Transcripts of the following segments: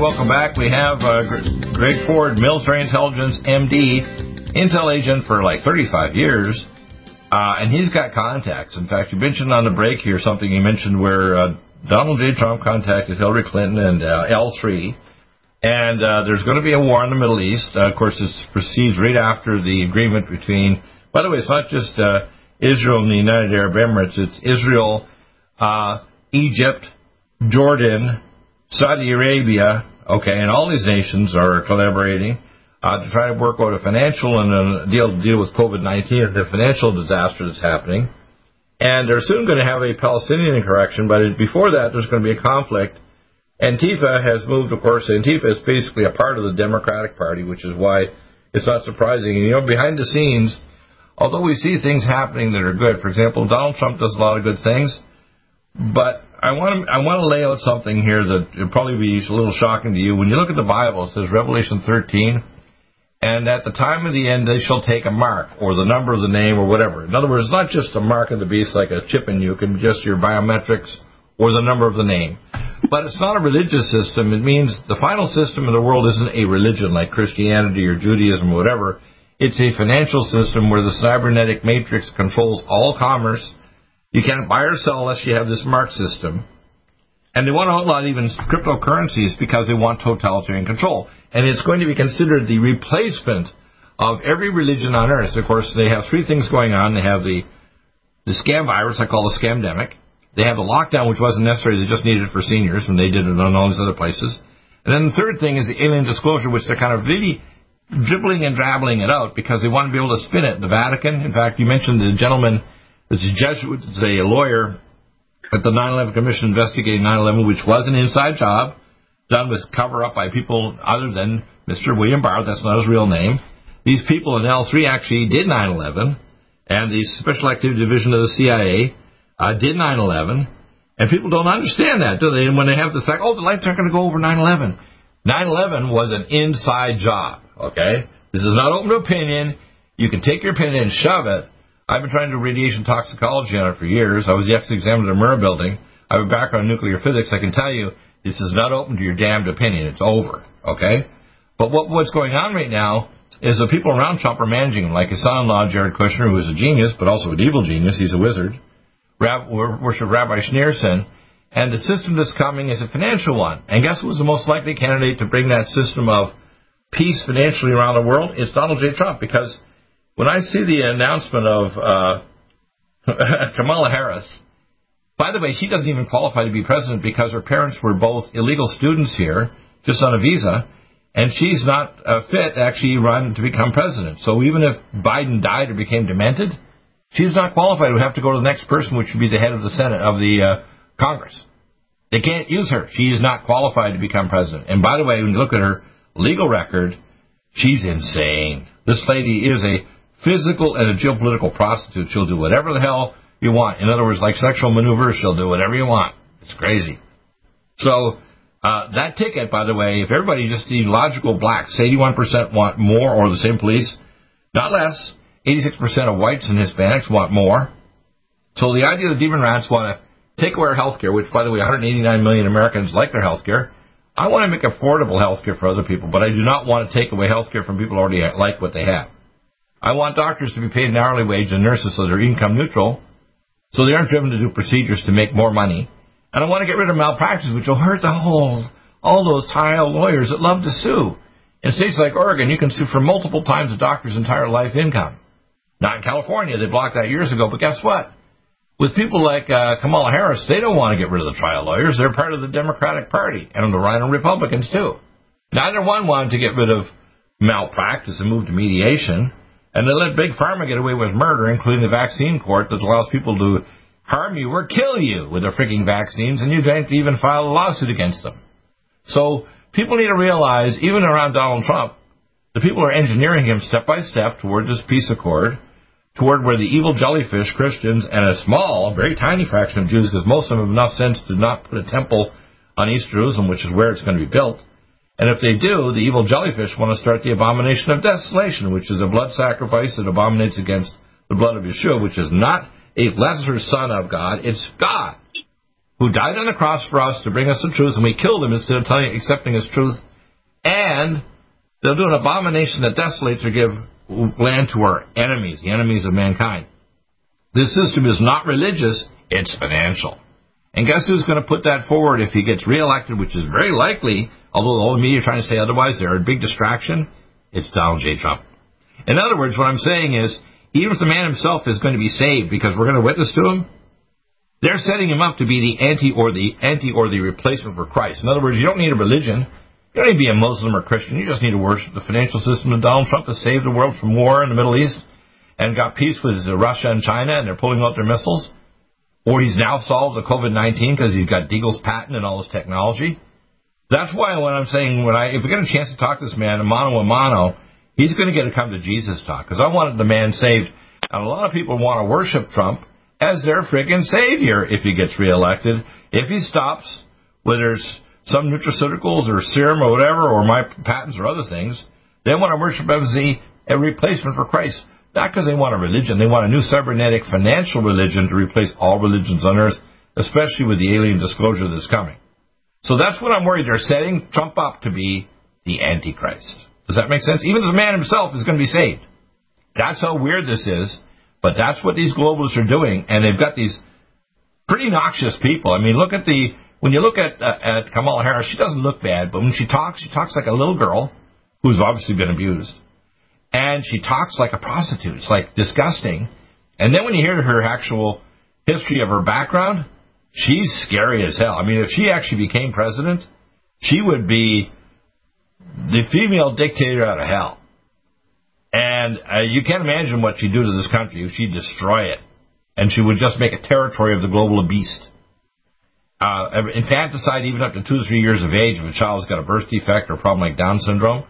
Welcome back. We have Greg Ford, military intelligence MD, intel agent for like 35 years, and he's got contacts. In fact, you mentioned on the break here something you mentioned where Donald J. Trump contacted Hillary Clinton and L3, and there's going to be a war in the Middle East. Of course, this proceeds right after the agreement between, by the way, it's not just Israel and the United Arab Emirates, it's Israel, Egypt, Jordan, Saudi Arabia, okay, and all these nations are collaborating to try to work out a financial and a deal to deal with COVID-19 and the financial disaster that's happening. And they're soon going to have a Palestinian insurrection, but before that, there's going to be a conflict. Antifa has moved, of course. Antifa is basically a part of the Democratic Party, which is why it's not surprising. And, you know, behind the scenes, although we see things happening that are good, for example, Donald Trump does a lot of good things, but I want to lay out something here that will probably be a little shocking to you. When you look at the Bible, it says Revelation 13, and at the time of the end they shall take a mark, or the number of the name, or whatever. In other words, not just a mark of the beast like a chip in you, it can be just your biometrics or the number of the name. But it's not a religious system. It means the final system in the world isn't a religion like Christianity or Judaism or whatever. It's a financial system where the cybernetic matrix controls all commerce. You can't buy or sell unless you have this mark system. And they want to outlaw even cryptocurrencies because they want totalitarian control. And it's going to be considered the replacement of every religion on earth. Of course, they have three things going on. They have the scam virus, I call the scamdemic. They have the lockdown, which wasn't necessary. They just needed it for seniors, and they did it on all these other places. And then the third thing is the alien disclosure, which they're kind of really dribbling and drabbling it out because they want to be able to spin it. The Vatican, in fact, you mentioned the gentleman. It's a Jesuit, it's a lawyer at the 9/11 Commission investigating 9/11, which was an inside job done with cover-up by people other than Mr. William Barr. That's not his real name. These people in L3 actually did 9/11, and the Special Activity Division of the CIA did 9/11, and people don't understand that, do they? And when they have the fact, oh, the lights aren't going to go over 9/11. 9/11 was an inside job, okay? This is not open to opinion. You can take your opinion and shove it. I've been trying to do radiation toxicology on it for years. I was the ex-examiner of the Murrah building. I have a background in nuclear physics. I can tell you this is not open to your damned opinion. It's over, okay? But what's going on right now is the people around Trump are managing him, like his son-in-law, Jared Kushner, who is a genius, but also an evil genius. He's a wizard. Rabbi Schneerson. And the system that's coming is a financial one. And guess who's the most likely candidate to bring that system of peace financially around the world? It's Donald J. Trump, because when I see the announcement of Kamala Harris, by the way, she doesn't even qualify to be president because her parents were both illegal students here, just on a visa, and she's not fit to actually run to become president. So even if Biden died or became demented, she's not qualified. We have to go to the next person, which would be the head of the Senate, of the Congress. They can't use her. She is not qualified to become president. And by the way, when you look at her legal record, she's insane. This lady is a physical and a geopolitical prostitute. She'll do whatever the hell you want. In other words, like sexual maneuvers, she'll do whatever you want. It's crazy. So that ticket, by the way, if everybody just the logical blacks, 81% want more or the same police, not less. 86% of whites and Hispanics want more. So the idea that demon rats want to take away our health care, which, by the way, 189 million Americans like their health care. I want to make affordable health care for other people, but I do not want to take away health care from people who already like what they have. I want doctors to be paid an hourly wage and nurses so they're income neutral, so they aren't driven to do procedures to make more money. And I want to get rid of malpractice, which will hurt the whole, all those tile lawyers that love to sue. In states like Oregon, you can sue for multiple times a doctor's entire life income. Not in California. They blocked that years ago, but guess what? With people like Kamala Harris, they don't want to get rid of the trial lawyers. They're part of the Democratic Party, and the right and Republicans, too. Neither one wanted to get rid of malpractice and move to mediation. And they let Big Pharma get away with murder, including the vaccine court that allows people to harm you or kill you with their freaking vaccines, and you don't even file a lawsuit against them. So people need to realize, even around Donald Trump, the people are engineering him step by step toward this peace accord, toward where the evil jellyfish Christians and a small, very tiny fraction of Jews, because most of them have enough sense to not put a temple on East Jerusalem, which is where it's going to be built. And if they do, the evil jellyfish want to start the abomination of desolation, which is a blood sacrifice that abominates against the blood of Yeshua, which is not a lesser son of God. It's God who died on the cross for us to bring us the truth, and we killed him instead of accepting his truth. And they'll do an abomination that desolates or give land to our enemies, the enemies of mankind. This system is not religious, it's financial. And guess who's going to put that forward if he gets reelected, which is very likely, although the whole media are trying to say otherwise, they're a big distraction. It's Donald J. Trump. In other words, what I'm saying is, even if the man himself is going to be saved because we're going to witness to him, they're setting him up to be the anti or the replacement for Christ. In other words, you don't need a religion. You don't need to be a Muslim or Christian. You just need to worship the financial system of Donald Trump has saved the world from war in the Middle East and got peace with Russia and China, and they're pulling out their missiles. Or he's now solved the COVID-19 because he's got Deagle's patent and all his technology. That's why when I'm saying, if we get a chance to talk to this man, mano a mano, he's going to get a come to Jesus talk, because I wanted the man saved. And a lot of people want to worship Trump as their friggin' savior if he gets reelected. If he stops, whether it's some nutraceuticals or serum or whatever, or my patents or other things, they want to worship him as a replacement for Christ. Not because they want a religion. They want a new cybernetic financial religion to replace all religions on earth, especially with the alien disclosure that's coming. So that's what I'm worried. They're setting Trump up to be the Antichrist. Does that make sense? Even the man himself is going to be saved. That's how weird this is, but that's what these globalists are doing, and they've got these pretty noxious people. I mean, look at when you look at Kamala Harris, she doesn't look bad, but when she talks like a little girl who's obviously been abused. And she talks like a prostitute. It's like disgusting. And then when you hear her actual history of her background, she's scary as hell. I mean, if she actually became president, she would be the female dictator out of hell. And you can't imagine what she'd do to this country if she'd destroy it. And she would just make a territory of the global beast. Infanticide, even up to 2 to 3 years of age, if a child's got a birth defect or a problem like Down syndrome.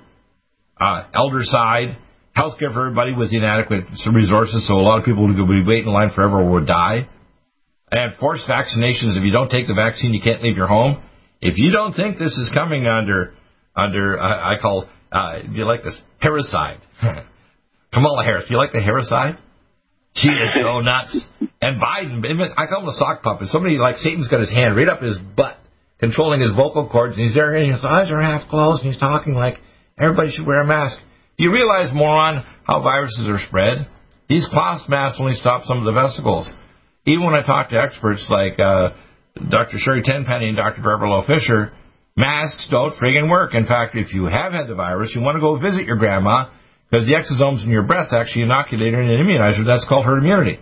Eldercide, health care for everybody with inadequate resources, so a lot of people who would be waiting in line forever would die. And forced vaccinations. If you don't take the vaccine, you can't leave your home. If you don't think this is coming under, I call, do you like this? Harricide. Kamala Harris, do you like the Harricide? She is so nuts. And Biden, I call him a sock puppet. Somebody like Satan's got his hand right up his butt, controlling his vocal cords, and he's there, and his eyes are half closed, and he's talking like, everybody should wear a mask. Do you realize, moron, how viruses are spread? These cloth masks only stop some of the vesicles. Even when I talk to experts like Dr. Sherry Tenpenny and Dr. Barbara Lowe Fisher, masks don't friggin' work. In fact, if you have had the virus, you want to go visit your grandma, because the exosomes in your breath actually inoculate her and immunize her. That's called herd immunity.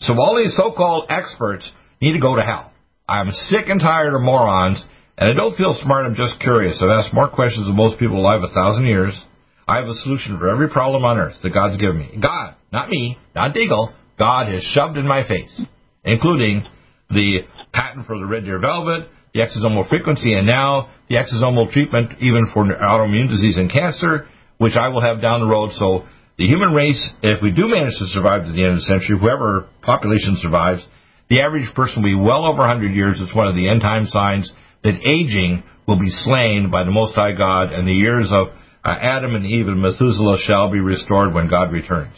So all these so-called experts need to go to hell. I'm sick and tired of morons. And I don't feel smart, I'm just curious. I've asked more questions than most people alive 1,000 years. I have a solution for every problem on earth that God's given me. God, not me, not Deagle, God has shoved in my face, including the patent for the Red Deer Velvet, the exosomal frequency, and now the exosomal treatment even for autoimmune disease and cancer, which I will have down the road. So the human race, if we do manage to survive to the end of the century, whoever population survives, the average person will be well over 100 years. It's one of the end time signs that aging will be slain by the Most High God, and the years of Adam and Eve and Methuselah shall be restored when God returns.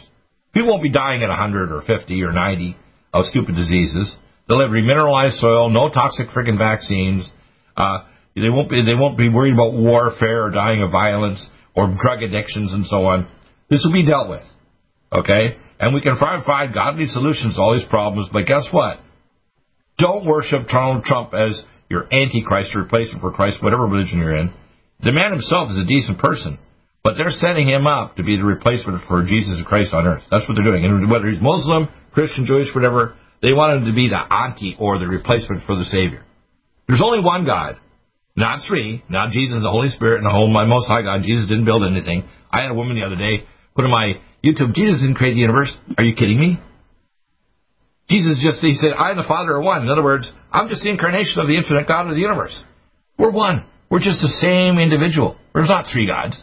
People won't be dying at 100 or 50 or 90 of stupid diseases. They'll have remineralized soil, no toxic freaking vaccines. They won't be worried about warfare or dying of violence or drug addictions and so on. This will be dealt with, okay? And we can find godly solutions to all these problems, but guess what? Don't worship Donald Trump as your Antichrist, replacement for Christ, whatever religion you're in. The man himself is a decent person, but they're setting him up to be the replacement for Jesus Christ on earth. That's what they're doing. And whether he's Muslim, Christian, Jewish, whatever, they want him to be the anti or the replacement for the Savior. There's only one God, not three, not Jesus, the Holy Spirit, and the whole my Most High God. Jesus didn't build anything. I had a woman the other day put on my YouTube, Jesus didn't create the universe. Are you kidding me? Jesus just, he said, I and the Father are one. In other words, I'm just the incarnation of the infinite God of the universe. We're one. We're just the same individual. There's not three gods.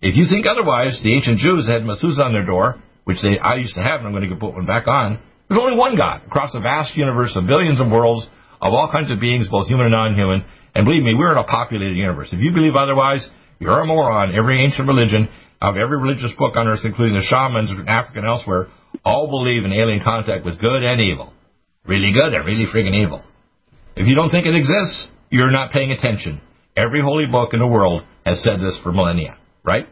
If you think otherwise, the ancient Jews had Methuselah on their door, which I used to have, and I'm going to put one back on. There's only one God across a vast universe of billions of worlds, of all kinds of beings, both human and non-human. And believe me, we're in a populated universe. If you believe otherwise, you're a moron. Every ancient religion, of every religious book on earth, including the shamans in Africa and elsewhere, all believe in alien contact with good and evil. Really good and really friggin' evil. If you don't think it exists, you're not paying attention. Every holy book in the world has said this for millennia, right?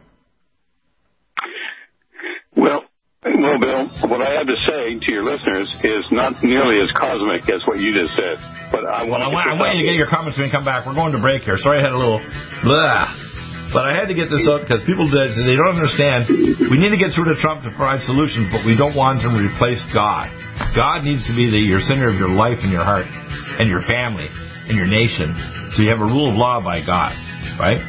Well, no, Bill, what I have to say to your listeners is not nearly as cosmic as what you just said. But I want you to get your comments when you come back. We're going to break here. Sorry I had a little blah. But I had to get this up because people, they don't understand. We need to get through to Trump to provide solutions, but we don't want him to replace God. God needs to be your center of your life and your heart and your family and your nation. So you have a rule of law by God, right?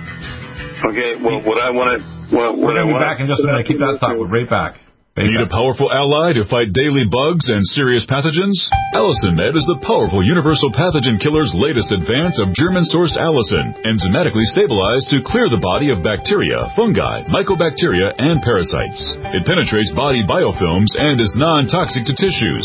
Okay, well, what I want to... We're going to be back in just a minute. Keep that thought. We'll be right back. Need a powerful ally to fight daily bugs and serious pathogens? AllicinMed is the powerful universal pathogen killer's latest advance of German-sourced allicin, enzymatically stabilized to clear the body of bacteria, fungi, mycobacteria, and parasites. It penetrates body biofilms and is non-toxic to tissues.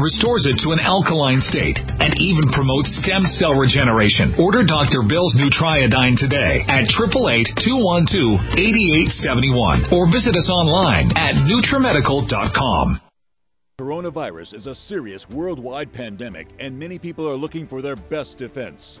restores it to an alkaline state, and even promotes stem cell regeneration. Order Dr. Bill's Nutriodine today at 888-212-8871 or visit us online at NutriMedical.com. Coronavirus is a serious worldwide pandemic, and many people are looking for their best defense.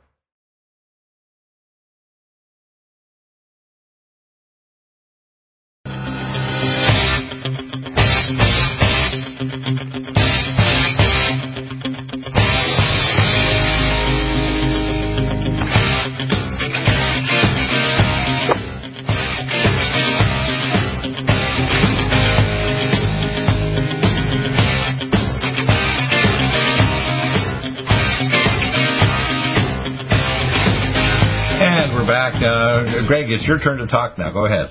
Greg, it's your turn to talk now. Go ahead.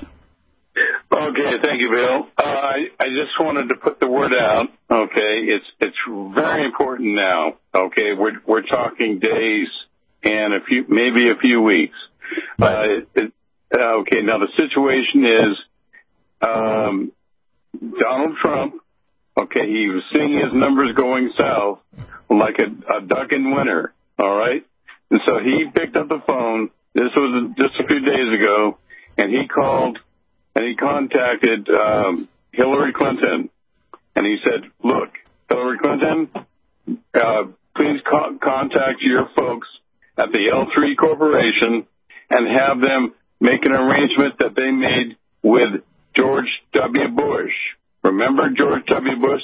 Okay, thank you, Bill. I just wanted to put the word out. Okay, it's very important now. Okay, we're talking days and a few weeks. Right. Okay, now the situation is Donald Trump, okay, he was seeing his numbers going south like a duck in winter, all right? And so he picked up the phone. This was just a few days ago, and he called and he contacted Hillary Clinton, and he said, look, Hillary Clinton, please contact your folks at the L3 Corporation and have them make an arrangement that they made with George W. Bush. Remember George W. Bush,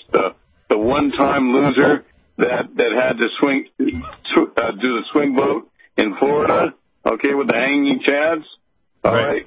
the one-time loser that had to do the swing vote in Florida, okay, with the hanging chads? All right.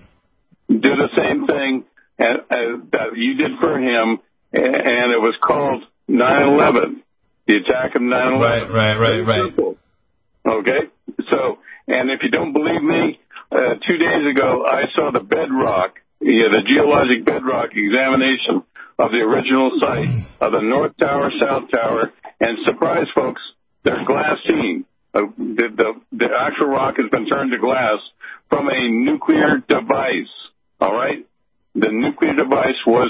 Do the same thing that you did for him, and it was called 9/11, the attack of 9/11. Right. Okay? So, and if you don't believe me, 2 days ago I saw the bedrock, the geologic bedrock examination of the original site of the North Tower, South Tower, and surprise, folks, they're glassine. The actual rock has been turned to glass from a nuclear device, all right? The nuclear device was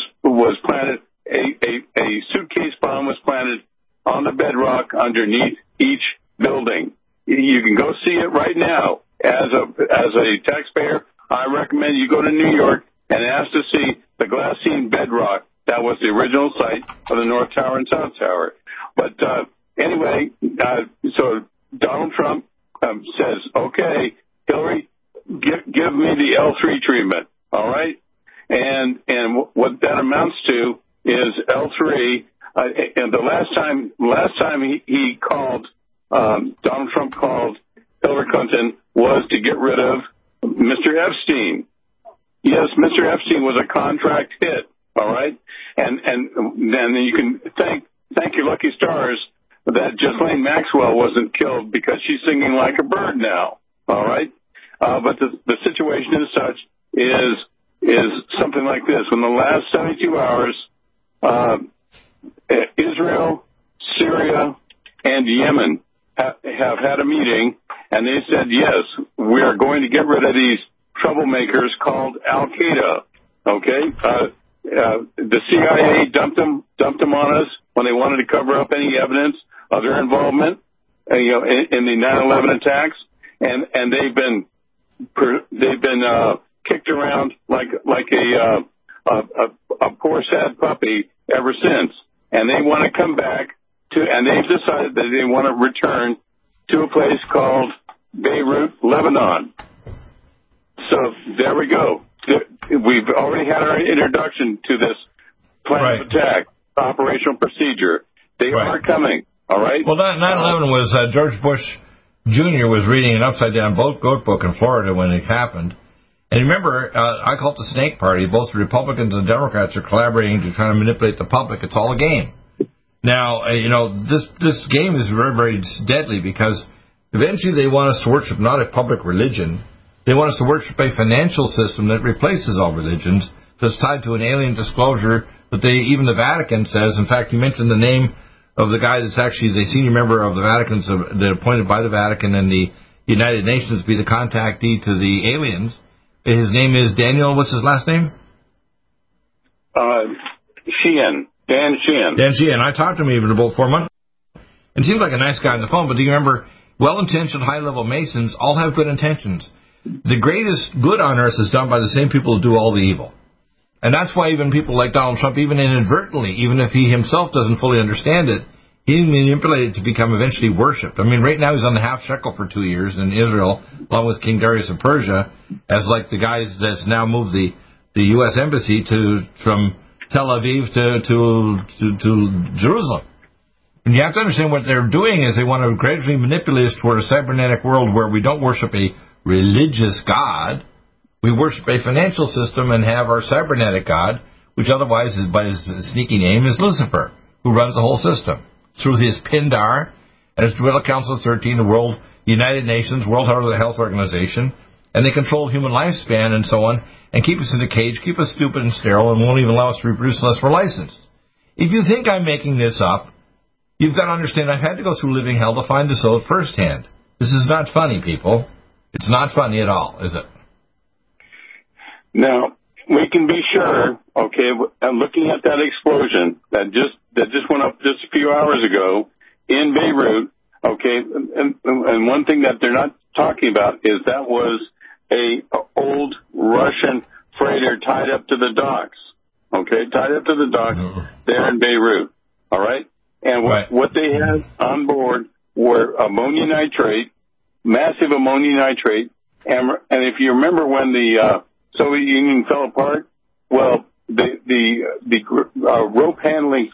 planted, a suitcase bomb was planted on the bedrock underneath each building. You can go see it right now. As a taxpayer, I recommend you go to New York and ask to see the glassine bedrock that was the original site of the North Tower and South Tower. But anyway, so Donald Trump says, okay, Hillary, give me the L3 treatment, all right? And what that amounts to is L3. And the last time he called, Donald Trump called Hillary Clinton, was to get rid of Mr. Epstein. Yes, Mr. Epstein was a contract hit, all right? And then you can thank your lucky stars that Ghislaine Maxwell wasn't killed, because she's singing like a bird now, all right? But the situation as such is something like this. In the last 72 hours, Israel, Syria, and Yemen have had a meeting, and they said, yes, we are going to get rid of these troublemakers called Al-Qaeda, okay? The CIA dumped them on us when they wanted to cover up any evidence of their involvement in the 9/11 attacks, and they've been kicked around like a poor sad puppy ever since, and they want to come back to, and they've decided that they want to return to a place called Beirut, Lebanon. So there we go. We've already had our introduction to this plan of attack, operational procedure. They are coming, all right? Well, 9/11 was George Bush Jr. was reading an upside-down goat book in Florida when it happened. And remember, I call it the Snake Party. Both the Republicans and Democrats are collaborating to try to manipulate the public. It's all a game. Now, this game is very, very deadly, because eventually they want us to worship not a public religion. They want us to worship a financial system that replaces all religions, that's tied to an alien disclosure that even the Vatican says. In fact, you mentioned the name of the guy that's actually the senior member of the Vatican, that appointed by the Vatican and the United Nations to be the contactee to the aliens. His name is Daniel, what's his last name? Sheehan. Dan Sheehan. Dan Sheehan. I talked to him even about 4 months. It seemed like a nice guy on the phone, but do you remember, well-intentioned high-level Masons all have good intentions. The greatest good on earth is done by the same people who do all the evil. And that's why even people like Donald Trump, even inadvertently, even if he himself doesn't fully understand it, he manipulated to become eventually worshipped. I mean, right now he's on the half shekel for 2 years in Israel, along with King Darius of Persia, as like the guys that's now moved the U.S. embassy from Tel Aviv to Jerusalem. And you have to understand what they're doing is they want to gradually manipulate us toward a cybernetic world where we don't worship a religious God. We worship a financial system and have our cybernetic God, which otherwise is, by his sneaky name, is Lucifer, who runs the whole system through his Pindar and his Dwiddle Council 13, the World United Nations, World Health Organization, and they control human lifespan and so on, and keep us in a cage, keep us stupid and sterile, and won't even allow us to reproduce unless we're licensed. If you think I'm making this up, you've got to understand I've had to go through living hell to find this out firsthand. This is not funny, people. It's not funny at all, is it? Now, we can be sure, okay, looking at that explosion that just went up just a few hours ago in Beirut, okay, and one thing that they're not talking about is that was an old Russian freighter tied up to the docks, okay, tied up to the docks there in Beirut, all right? And what they had on board were ammonium nitrate, massive ammonium nitrate, and if you remember when the Soviet Union fell apart, well, the rope handling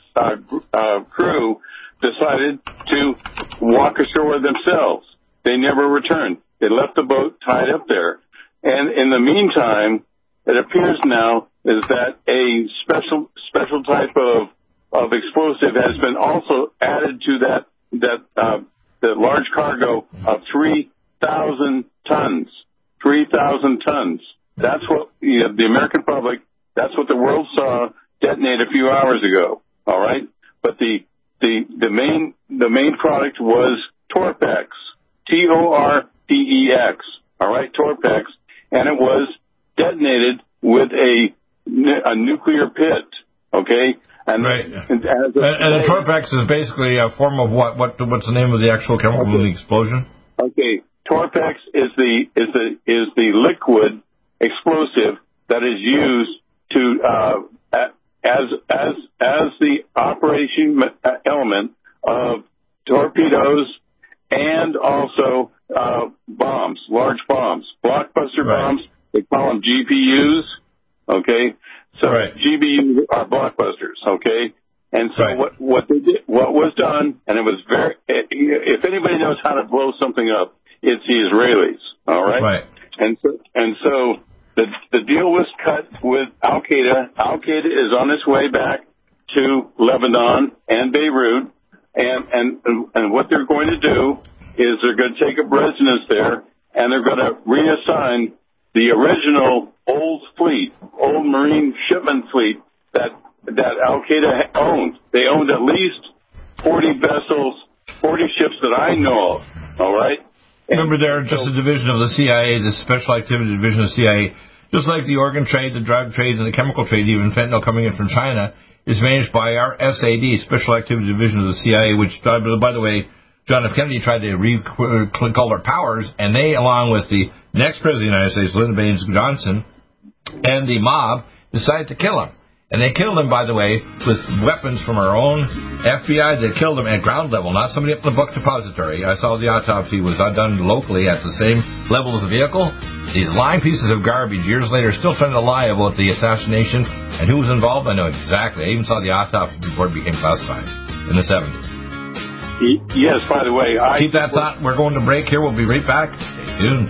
crew decided to walk ashore themselves. They never returned. They left the boat tied up there. And in the meantime, it appears now is that a special type of explosive has been also added to the large cargo of 3,000 tons. 3,000 tons. That's what the American public, that's what the world saw detonate a few hours ago. All right, but the main product was Torpex, Torpex. All right, Torpex, and it was detonated with a nuclear pit. Okay, and the Torpex is basically a form of what? What's the name of the actual chemical in the explosion? Okay, Torpex is the liquid explosive that is used to as the operation element of torpedoes and also bombs, large bombs, blockbuster bombs. They call them GPUs. Okay, so GBUs are blockbusters. Okay, and so what they did, what was done, and it was very. If anybody knows how to blow something up, it's the Israelis. All right. Right. And so the deal was cut with Al-Qaeda. Al-Qaeda is on its way back to Lebanon and Beirut, and what they're going to do is they're going to take up residence there, and they're going to reassign the original old fleet, old Marine shipment fleet that Al-Qaeda owned. They owned at least 40 vessels, 40 ships that I know of, all right? Remember, they're just a division of the CIA, the Special Activity Division of the CIA. Just like the organ trade, the drug trade, and the chemical trade, even fentanyl coming in from China, is managed by our SAD, Special Activity Division of the CIA, which, by the way, John F. Kennedy tried to recall their powers, and they, along with the next president of the United States, Lyndon Baines Johnson, and the mob, decided to kill him. And they killed him, by the way, with weapons from our own FBI. They killed him at ground level, not somebody up in the book depository. I saw the autopsy was done locally at the same level as the vehicle. These lying pieces of garbage years later still trying to lie about the assassination and who was involved. I know exactly. I even saw the autopsy before it became classified in the 70s. Yes, by the way. Keep that thought. We're going to break here. We'll be right back. Stay tuned.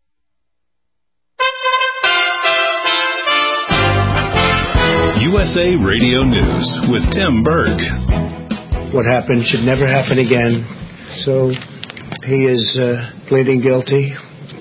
USA Radio News with Tim Berg. What happened should never happen again. So he is pleading guilty.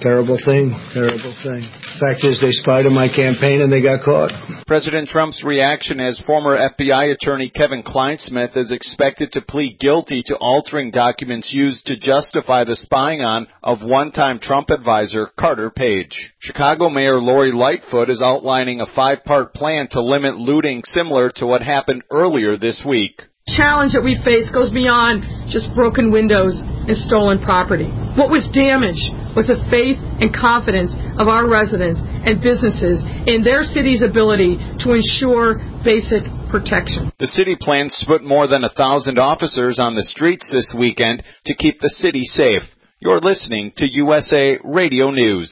Terrible thing. Terrible thing. Fact is, they spied on my campaign and they got caught. President Trump's reaction as former FBI attorney Kevin Kleinsmith is expected to plead guilty to altering documents used to justify the spying on of one-time Trump advisor Carter Page. Chicago Mayor Lori Lightfoot is outlining a five-part plan to limit looting similar to what happened earlier this week. The challenge that we face goes beyond just broken windows and stolen property. What was damaged was the faith and confidence of our residents and businesses in their city's ability to ensure basic protection. The city plans to put more than 1,000 officers on the streets this weekend to keep the city safe. You're listening to USA Radio News.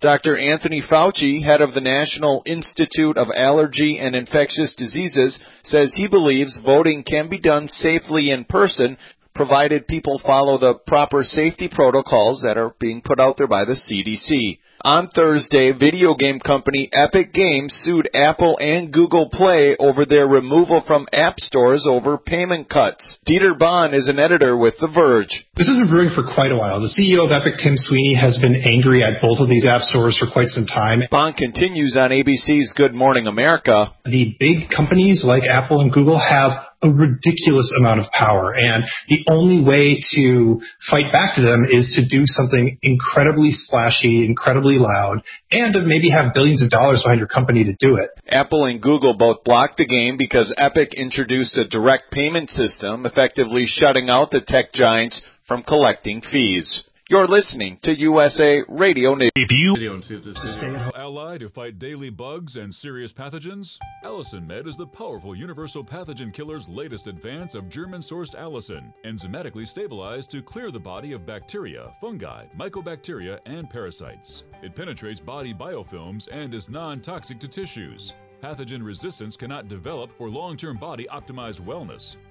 Dr. Anthony Fauci, head of the National Institute of Allergy and Infectious Diseases, says he believes voting can be done safely in person, provided people follow the proper safety protocols that are being put out there by the CDC. On Thursday, video game company Epic Games sued Apple and Google Play over their removal from app stores over payment cuts. Dieter Bonn is an editor with The Verge. This has been brewing for quite a while. The CEO of Epic, Tim Sweeney, has been angry at both of these app stores for quite some time. Bonn continues on ABC's Good Morning America. The big companies like Apple and Google have a ridiculous amount of power, and the only way to fight back to them is to do something incredibly splashy, incredibly loud, and to maybe have billions of dollars behind your company to do it. Apple and Google both blocked the game because Epic introduced a direct payment system, effectively shutting out the tech giants from collecting fees. You're listening to USA Radio News. If you ally to fight daily bugs and serious pathogens, Allicin Med is the powerful universal pathogen killer's latest advance of German-sourced allicin, enzymatically stabilized to clear the body of bacteria, fungi, mycobacteria, and parasites. It penetrates body biofilms and is non-toxic to tissues. Pathogen resistance cannot develop for long-term body-optimized wellness.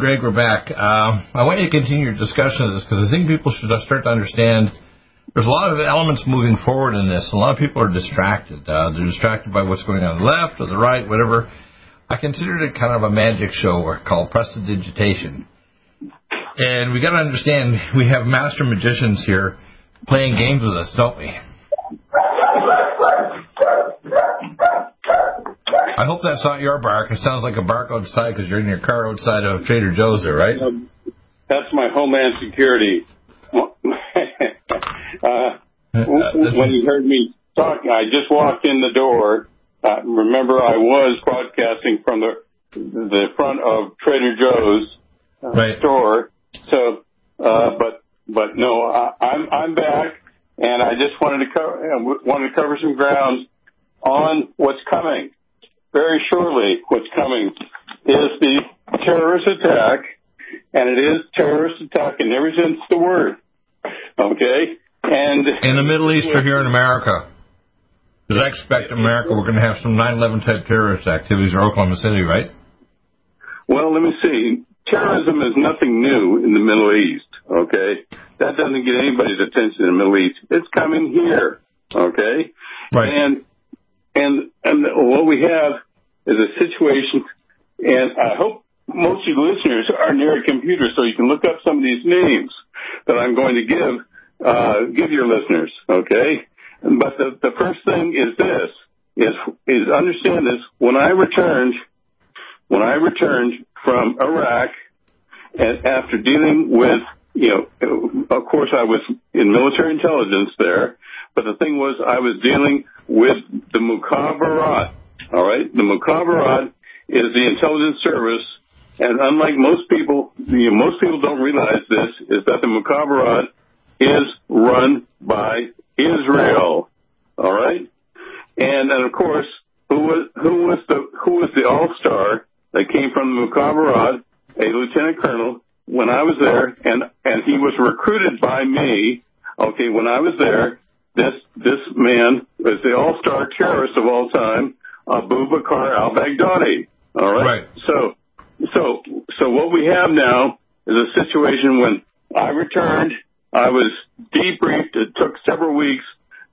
Greg, we're back. I want you to continue your discussion of this because I think people should start to understand there's a lot of elements moving forward in this. A lot of people are distracted. They're distracted by what's going on the left or the right, whatever. I considered it kind of a magic show called prestidigitation. And we got to understand we have master magicians here playing games with us, don't we? I hope that's not your bark. It sounds like a bark outside because you're in your car outside of Trader Joe's there, right? That's my Homeland Security. When you heard me talk, I just walked in the door. Remember, I was broadcasting from the front of Trader Joe's store. So, but no, I'm back, and I just wanted to cover some ground on what's coming. Very shortly, what's coming is the terrorist attack, and it is terrorist attack in every sense of the word. Okay? And in the Middle East or here in America, because I expect in America we're going to have some 9/11 type terrorist activities in Oklahoma City, right? Well, let me see. Terrorism is nothing new in the Middle East, okay? That doesn't get anybody's attention in the Middle East. It's coming here, okay? Right. And what we have is a situation, and I hope most of you listeners are near a computer so you can look up some of these names that I'm going to give your listeners, okay? But the first thing is this, is understand this. When I returned from Iraq, and after dealing with, of course I was in military intelligence there, but the thing was I was dealing with the Mukhabarat, all right? The Mukhabarat is the intelligence service, and unlike most people, most people don't realize this, is that the Mukhabarat is run by Israel, All right, and of course, who was the all-star that came from the Mukhabarat, a lieutenant colonel, when I was there, and he was recruited by me. Okay, when I was there, this man was the all-star terrorist of all time, Abu Bakr al-Baghdadi. All right? Right. So what we have now is a situation when I returned, I was debriefed. It took several weeks,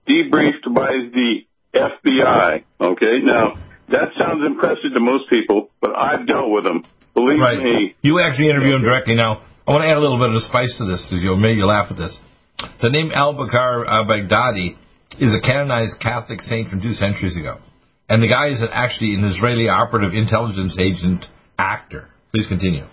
debriefed by the FBI. Okay, now that sounds impressive to most people, but I've dealt with them. Believe right. me. You actually interview him directly. Now, I want to add a little bit of a spice to this, because you'll make you laugh at this. The name al-Bakr al-Baghdadi is a canonized Catholic saint from 2 centuries ago. And the guy is actually an Israeli operative intelligence agent actor. Please continue.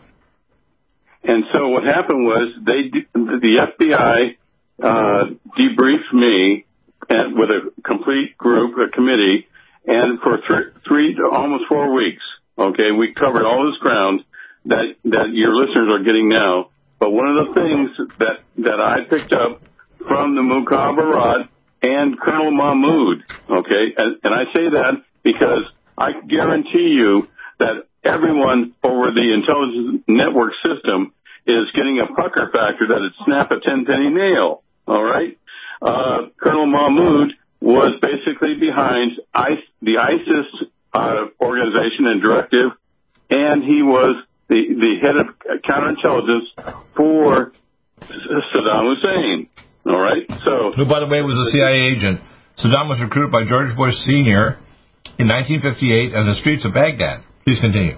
And so what happened was the FBI debriefed me with a complete group, a committee, and for three to almost 4 weeks, okay, we covered all this ground that your listeners are getting now. But one of the things that I picked up from the Mukhabarat and Colonel Mahmoud, okay, and I say that because I guarantee you that everyone over the intelligence network system is getting a pucker factor that it'd snap a 10-penny nail, all right? Colonel Mahmoud was basically behind the ISIS organization and directive, and he was the head of counterintelligence for Saddam Hussein. All right, so who, by the way, was a CIA agent. Saddam was recruited by George Bush Sr. in 1958 on the streets of Baghdad. Please continue.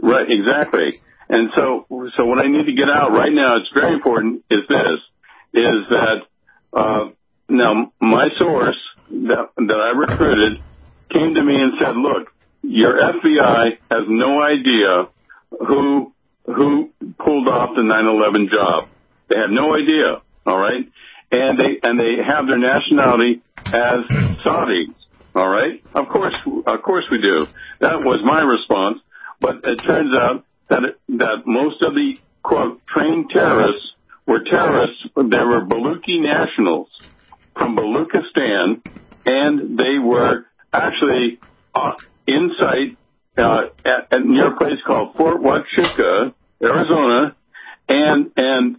Right, exactly. And so what I need to get out right now, it's very important, is this: is that now my source that I recruited came to me and said, "Look, your FBI has no idea who pulled off the 9/11 job. They have no idea, all right? And they have their nationality as Saudis, all right? Of course we do." That was my response, but it turns out that most of the quote trained terrorists were terrorists. They were Baluchi nationals from Baluchistan, and they were actually inside. At near a place called Fort Huachuca, Arizona, and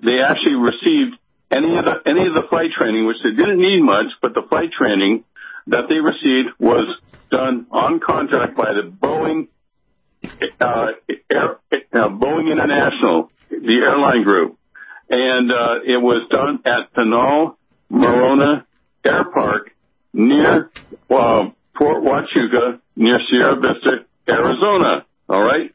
they actually received any of the flight training, which they didn't need much, but the flight training that they received was done on contract by the Boeing Boeing International, the airline group, and it was done at Pinal Morona Air Park near Fort Huachuca, near Sierra Vista, Arizona, all right?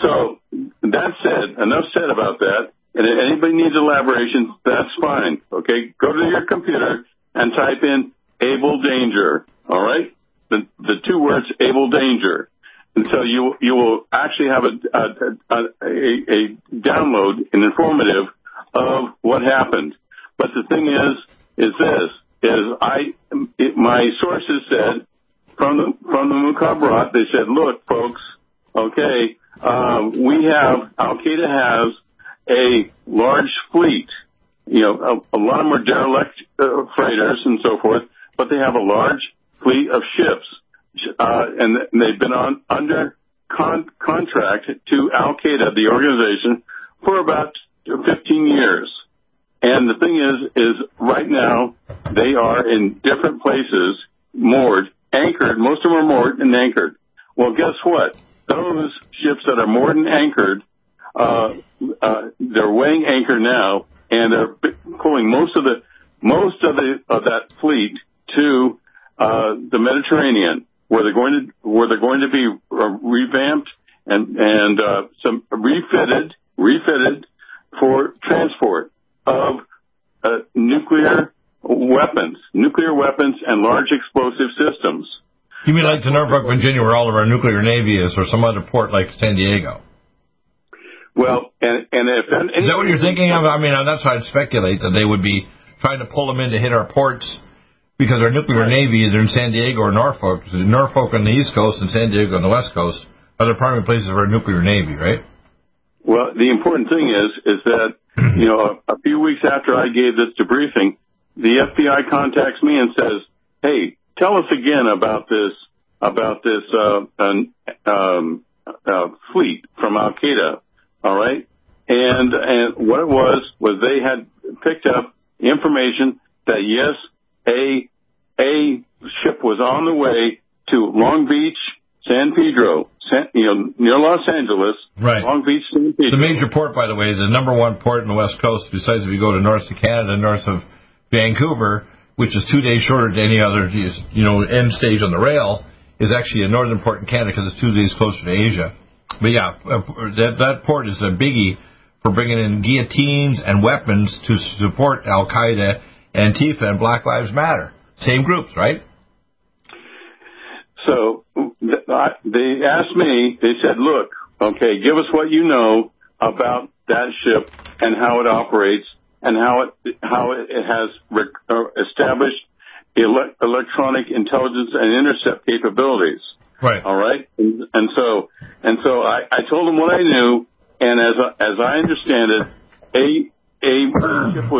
So that's it. Enough said about that. And if anybody needs elaboration, that's fine, okay? Go to your computer and type in Able Danger, all right? The two words, Able Danger. And so you will actually have a download, an informative of what happened. But the thing is this, is my sources said, From the Mukhabarat, they said, "Look, folks, okay, Al-Qaeda has a large fleet, you know, a lot of them are derelict freighters and so forth, but they have a large fleet of ships, and they've been under contract to Al-Qaeda, the organization, for about 15 years. And the thing is right now they are in different places, anchored, most of them are moored and anchored. Well, guess what? Those ships that are moored and anchored, they're weighing anchor now, and they're pulling most of that fleet to the Mediterranean, where they're going to be revamped and some refitted for transport of nuclear." Nuclear weapons, and large explosive systems. You mean like to Norfolk, Virginia, where all of our nuclear navy is, or some other port like San Diego? Well, and is that what you're thinking of? I mean, that's how I'd speculate, that they would be trying to pull them in to hit our ports, because our nuclear navy is in San Diego or Norfolk. So Norfolk on the East Coast and San Diego on the West Coast are the primary places of our nuclear navy, right? Well, the important thing is that, you know, a few weeks after I gave this debriefing, the FBI contacts me and says, Hey, tell us again about this fleet from Al-Qaeda, all right? And what it was they had picked up information that, yes, a ship was on the way to Long Beach, San Pedro, near Los Angeles, right. Long Beach, San Pedro. It's a major port, by the way, the number one port on the West Coast, besides if you go to north of Canada, north of Vancouver, which is 2 days shorter to any other, end stage on the rail, is actually a northern port in Canada because it's 2 days closer to Asia. But, yeah, that port is a biggie for bringing in guillotines and weapons to support Al-Qaeda, Antifa, and Black Lives Matter. Same groups, right? So they asked me, they said, look, okay, give us what you know about that ship and how it operates and how it has established electronic intelligence and intercept capabilities. Right. All right? And so I told them what I knew, and as I understand it, a ship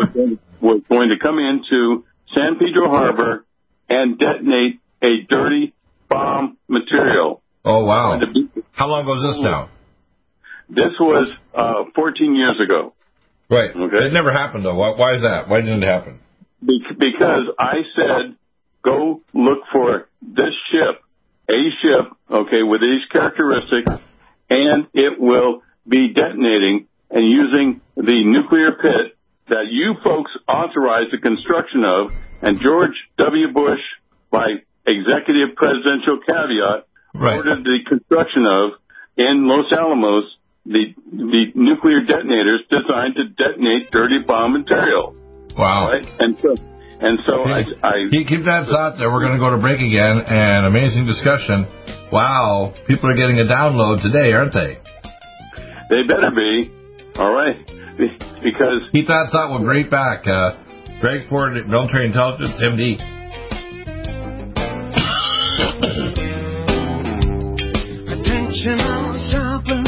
was going to come into San Pedro Harbor and detonate a dirty bomb material. Oh, wow. How long ago was this now? This was 14 years ago. Right. Okay. It never happened, though. Why is that? Why didn't it happen? Because I said, go look for this ship, a ship, okay, with these characteristics, and it will be detonating and using the nuclear pit that you folks authorized the construction of, and George W. Bush, by executive presidential caveat, right, ordered the construction of, in Los Alamos, the nuclear detonators designed to detonate dirty bomb material. Wow. Right? And so I keep that thought there. We're going to go to break again. An amazing discussion. Wow. People are getting a download today, aren't they? They better be. All right. Because keep that thought. We'll break back. Greg Ford, Military Intelligence, MD. Attention all shoppers.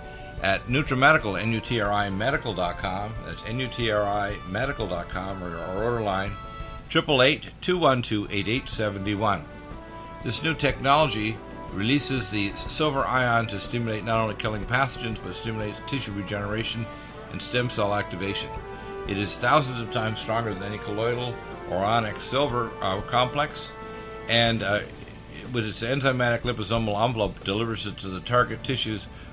at NutriMedical, NutriMedical.com. That's NutriMedical.com, or our order line, 888-212-8871. This new technology releases the silver ion to stimulate not only killing pathogens, but stimulates tissue regeneration and stem cell activation. It is thousands of times stronger than any colloidal or ionic silver complex, and with its enzymatic liposomal envelope, delivers it to the target tissues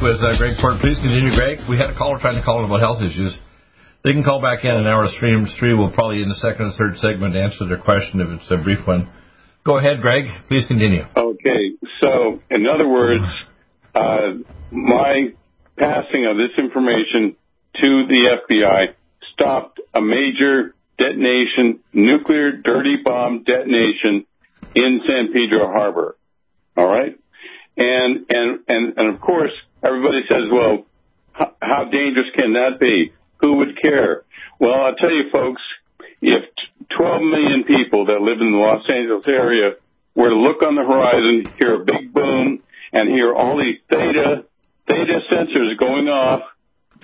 With Greg Ford. Please continue, Greg. We had a caller trying to call in about health issues. They can call back in hour three. We'll probably in the second or third segment answer their question if it's a brief one. Go ahead, Greg. Please continue. Okay. So, in other words, my passing of this information to the FBI stopped a major detonation, nuclear dirty bomb detonation in San Pedro Harbor. All right? And of course, everybody says, well, how dangerous can that be? Who would care? Well, I'll tell you, folks, if 12 million people that live in the Los Angeles area were to look on the horizon, hear a big boom, and hear all these theta sensors going off,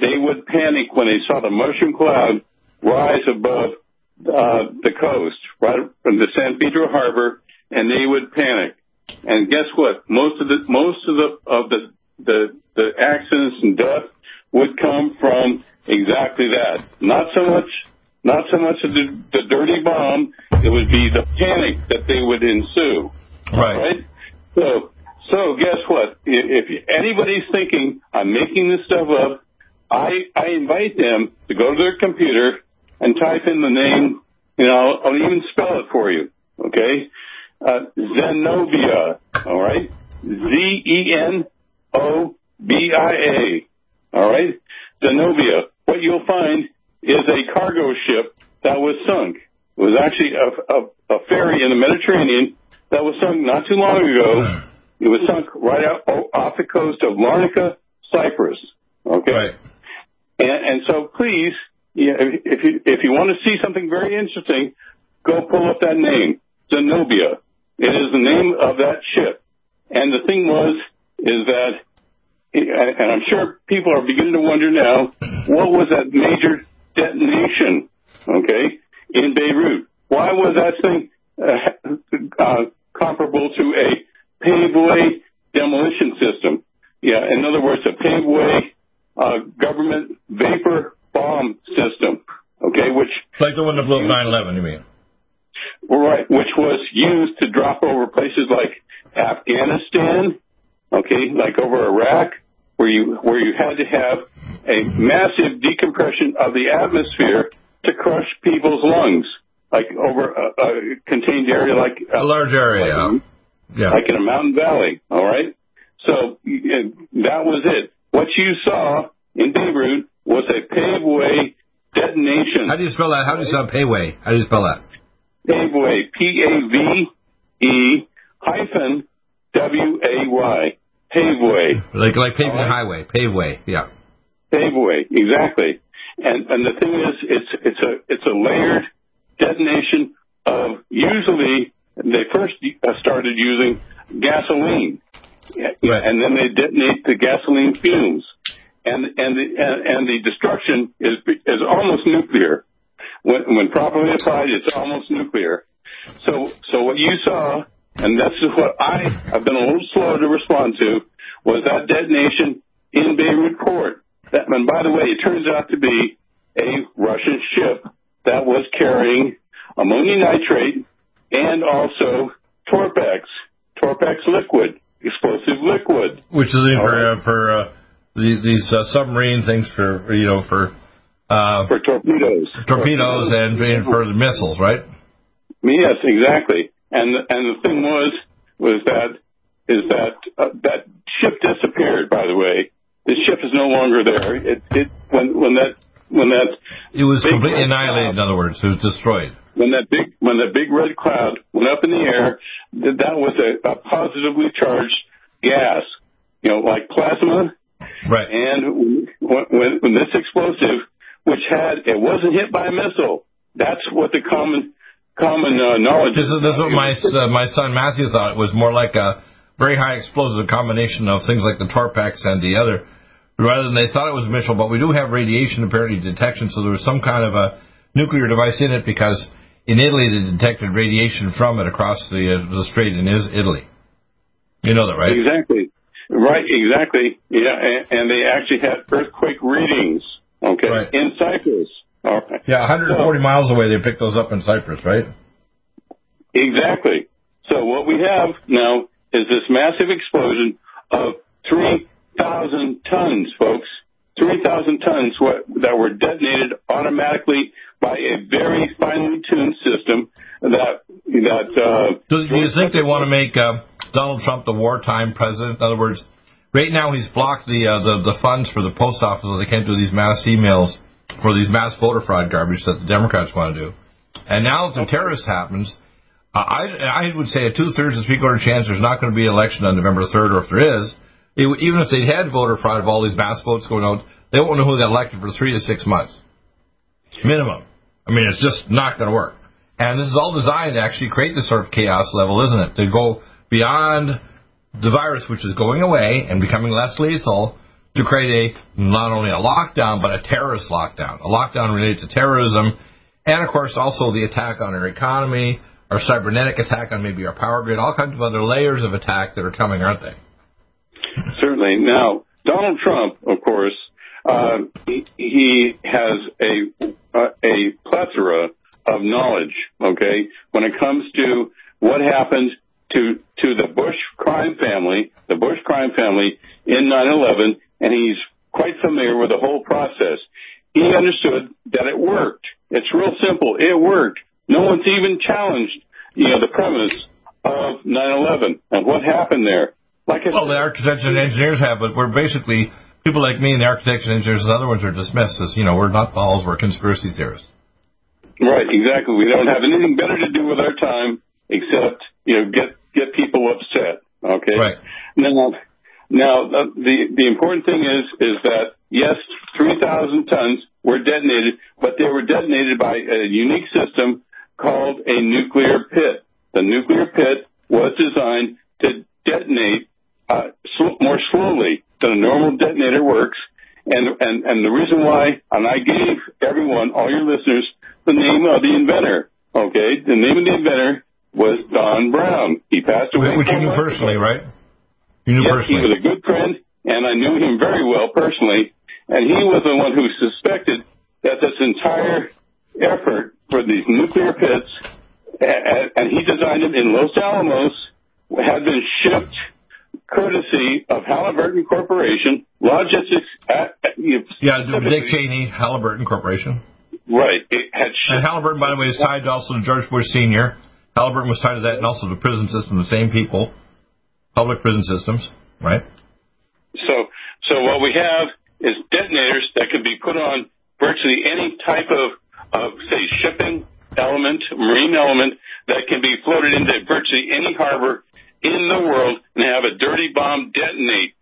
they would panic when they saw the mushroom cloud rise above the coast, right from the San Pedro Harbor, and they would panic. And guess what? Most of the accidents and death would come from exactly that. Not so much the dirty bomb. It would be the panic that they would ensue. Right. So guess what? If anybody's thinking I'm making this stuff up, I invite them to go to their computer and type in the name. You know, I'll even spell it for you. Okay. Zenobia, all right? Zenobia, all right? Zenobia. What you'll find is a cargo ship that was sunk. It was actually a ferry in the Mediterranean that was sunk not too long ago. It was sunk right off the coast of Larnaca, Cyprus, okay? Right. And so please, if you want to see something very interesting, go pull up that name. Zenobia. It is the name of that ship. And the thing is that, and I'm sure people are beginning to wonder now, what was that major detonation, okay, in Beirut? Why was that thing comparable to a paveway demolition system? Yeah, in other words, a paveway government vapor bomb system, okay, which... Like the one that blew up 9/11, you mean? Right, which was used to drop over places like Afghanistan, okay, like over Iraq, where you had to have a massive decompression of the atmosphere to crush people's lungs, like over a contained area, like a large area, like in a mountain valley. All right, so that was it. What you saw in Beirut was a paveway detonation. How do you spell that? How do you spell paveway? How do you spell that? Paveway, P-A-V-E-W-A-Y, paveway. Like paving a highway, paveway, yeah. Paveway, exactly. And the thing is, it's a layered detonation of usually they first started using gasoline, right, and then they detonate the gasoline fumes, and the destruction is almost nuclear. When properly applied, it's almost nuclear. So what you saw, and that's what I've been a little slow to respond to, was that detonation in Beirut port. That, and by the way, it turns out to be a Russian ship that was carrying ammonium nitrate and also Torpex liquid, explosive liquid, which is for these submarine things for torpedoes and for the missiles, right? Yes, exactly. And the thing was that ship disappeared. By the way, the ship is no longer there. It was completely annihilated. In other words, it was destroyed. When that big red cloud went up in the air, that was a positively charged gas, like plasma. Right. And when this explosive, it wasn't hit by a missile. That's what the common knowledge is. This is what my son Matthew thought. It was more like a very high explosive combination of things like the Torpex and the other, rather than they thought it was missile. But we do have radiation apparently detection, so there was some kind of a nuclear device in it, because in Italy they detected radiation from it across the strait in Italy. You know that, right? Exactly. Right, exactly. Yeah, and they actually had earthquake readings, okay, right, in Cyprus. All right. Yeah, 140 miles away they picked those up in Cyprus, right? Exactly. So what we have now is this massive explosion of 3,000 tons, folks, 3,000 tons that were detonated automatically by a very finely tuned system that. Do you think they want to make Donald Trump the wartime president? In other words, right now he's blocked the funds for the post office, so they can't do these mass emails for these mass voter fraud garbage that the Democrats want to do. And now if the terrorist happens, I would say a 2/3 to 3/4 chance there's not going to be an election on November 3rd, or if there is, even if they had voter fraud of all these mass votes going out, they won't know who got elected for 3 to 6 months. Minimum. I mean, it's just not going to work. And this is all designed to actually create this sort of chaos level, isn't it? To go beyond the virus, which is going away and becoming less lethal, to create not only a lockdown, but a terrorist lockdown. A lockdown related to terrorism, and of course also the attack on our economy, our cybernetic attack on maybe our power grid, all kinds of other layers of attack that are coming, aren't they? Certainly. Now, Donald Trump, of course, he has a plethora of knowledge, okay, when it comes to what happened to the Bush crime family in 9/11, and he's quite familiar with the whole process. He understood that it worked. It's real simple. It worked. No one's even challenged, the premise of 9/11 and what happened there. The architects and engineers have, but we're basically, people like me and the architects and engineers and other ones are dismissed as, we're not balls, we're conspiracy theorists. Right, exactly. We don't have anything better to do with our time except, get people upset, okay? Right. Now the important thing is that, yes, 3,000 tons were detonated, but they were detonated by a unique system called a nuclear pit. The nuclear pit was designed to detonate more slowly than a normal detonator works, and the reason why, and I gave everyone, all your listeners, the name of the inventor. Okay, the name of the inventor was Don Brown. He passed away. Which you knew personally, right? You knew personally. He was a good friend, and I knew him very well personally. And he was the one who suspected that this entire effort for these nuclear pits, and he designed them in Los Alamos, had been shipped courtesy of Halliburton Corporation, logistics. Dick Cheney, Halliburton Corporation. Right. It had shipped. And Halliburton, by the way, is tied also to George Bush Sr. Halliburton was tied to that, and also the prison system, the same people, public prison systems, right? So what we have is detonators that can be put on virtually any type of say, shipping element, marine element, that can be floated into virtually any harbor in the world and have a dirty bomb detonate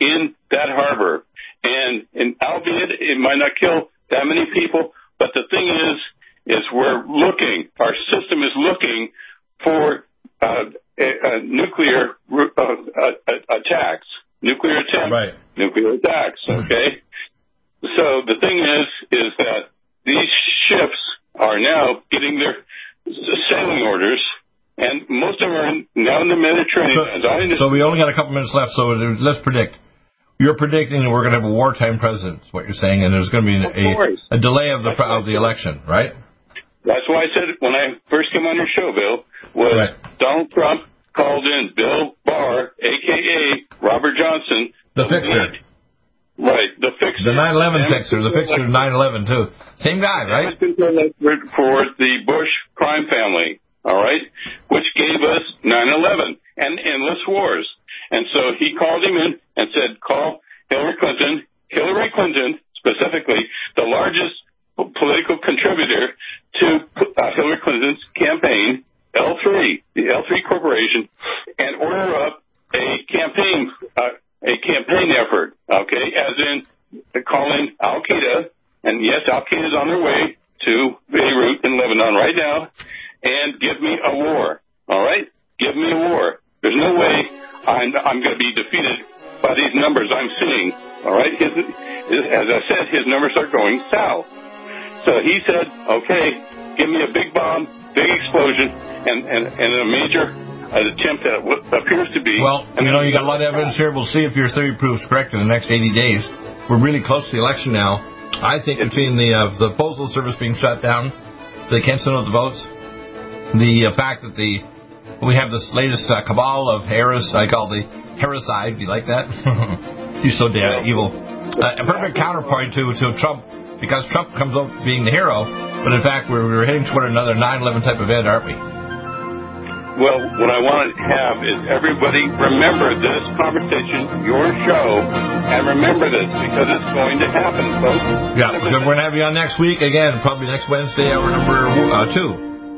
in that harbor. And albeit it might not kill that many people, but the thing is we're looking, our system is looking for nuclear attacks. Nuclear attacks. Right. Nuclear attacks, okay? So the thing is that these ships are now getting their sailing orders, and most of them are now in the Mediterranean. So we only got a couple minutes left, so let's predict. You're predicting that we're going to have a wartime president, is what you're saying, and there's going to be a delay of the election, right? That's why I said when I first came on your show, Bill, was right. Donald Trump called in Bill Barr, a.k.a. Robert Johnson. The fixer. Right, the fixer. The 9/11 fixer, the fixer of 9/11, too. Same guy, right? For the Bush crime family, all right, which gave us 9/11 and endless wars. And so he called him in and said, call Hillary Clinton specifically, the largest political contributor to Hillary Clinton's campaign, L3, the L3 Corporation, and order up a campaign effort, okay, as in call in Al-Qaeda, and yes, Al-Qaeda is on their way to Beirut in Lebanon right now, and give me a war, all right? Give me a war. There's no way I'm going to be defeated by these numbers I'm seeing, all right? As I said, his numbers are going south. So he said, okay, give me a big bomb, big explosion, and a major... an attempt that appears to be... Well, you got a lot of evidence here. We'll see if your theory proves correct in the next 80 days. We're really close to the election now. I think between the Postal Service being shut down, they can't send out the votes, the fact that we have this latest cabal of Harris, I call the Harriside. Do you like that? He's so damn evil. A perfect counterpoint to Trump, because Trump comes up being the hero, but in fact we're heading toward another 9/11 type event, aren't we? Well, what I want to have is everybody remember this conversation, your show, and remember this, because it's going to happen, folks. Yeah, we're going to have you on next week, again, probably next Wednesday, hour number 2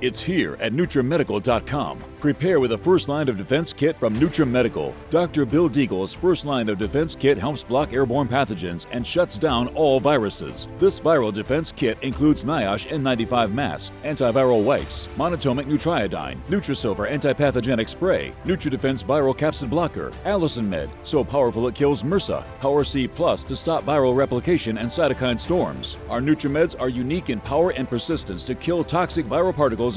It's here at NutriMedical.com. Prepare with a first line of defense kit from NutriMedical. Dr. Bill Deagle's first line of defense kit helps block airborne pathogens and shuts down all viruses. This viral defense kit includes NIOSH N95 masks, antiviral wipes, monotomic Nutriodine, Nutrisilver antipathogenic spray, NutriDefense viral capsid blocker, Allison Med, so powerful it kills MRSA, Power C Plus to stop viral replication and cytokine storms. Our NutriMeds are unique in power and persistence to kill toxic viral particles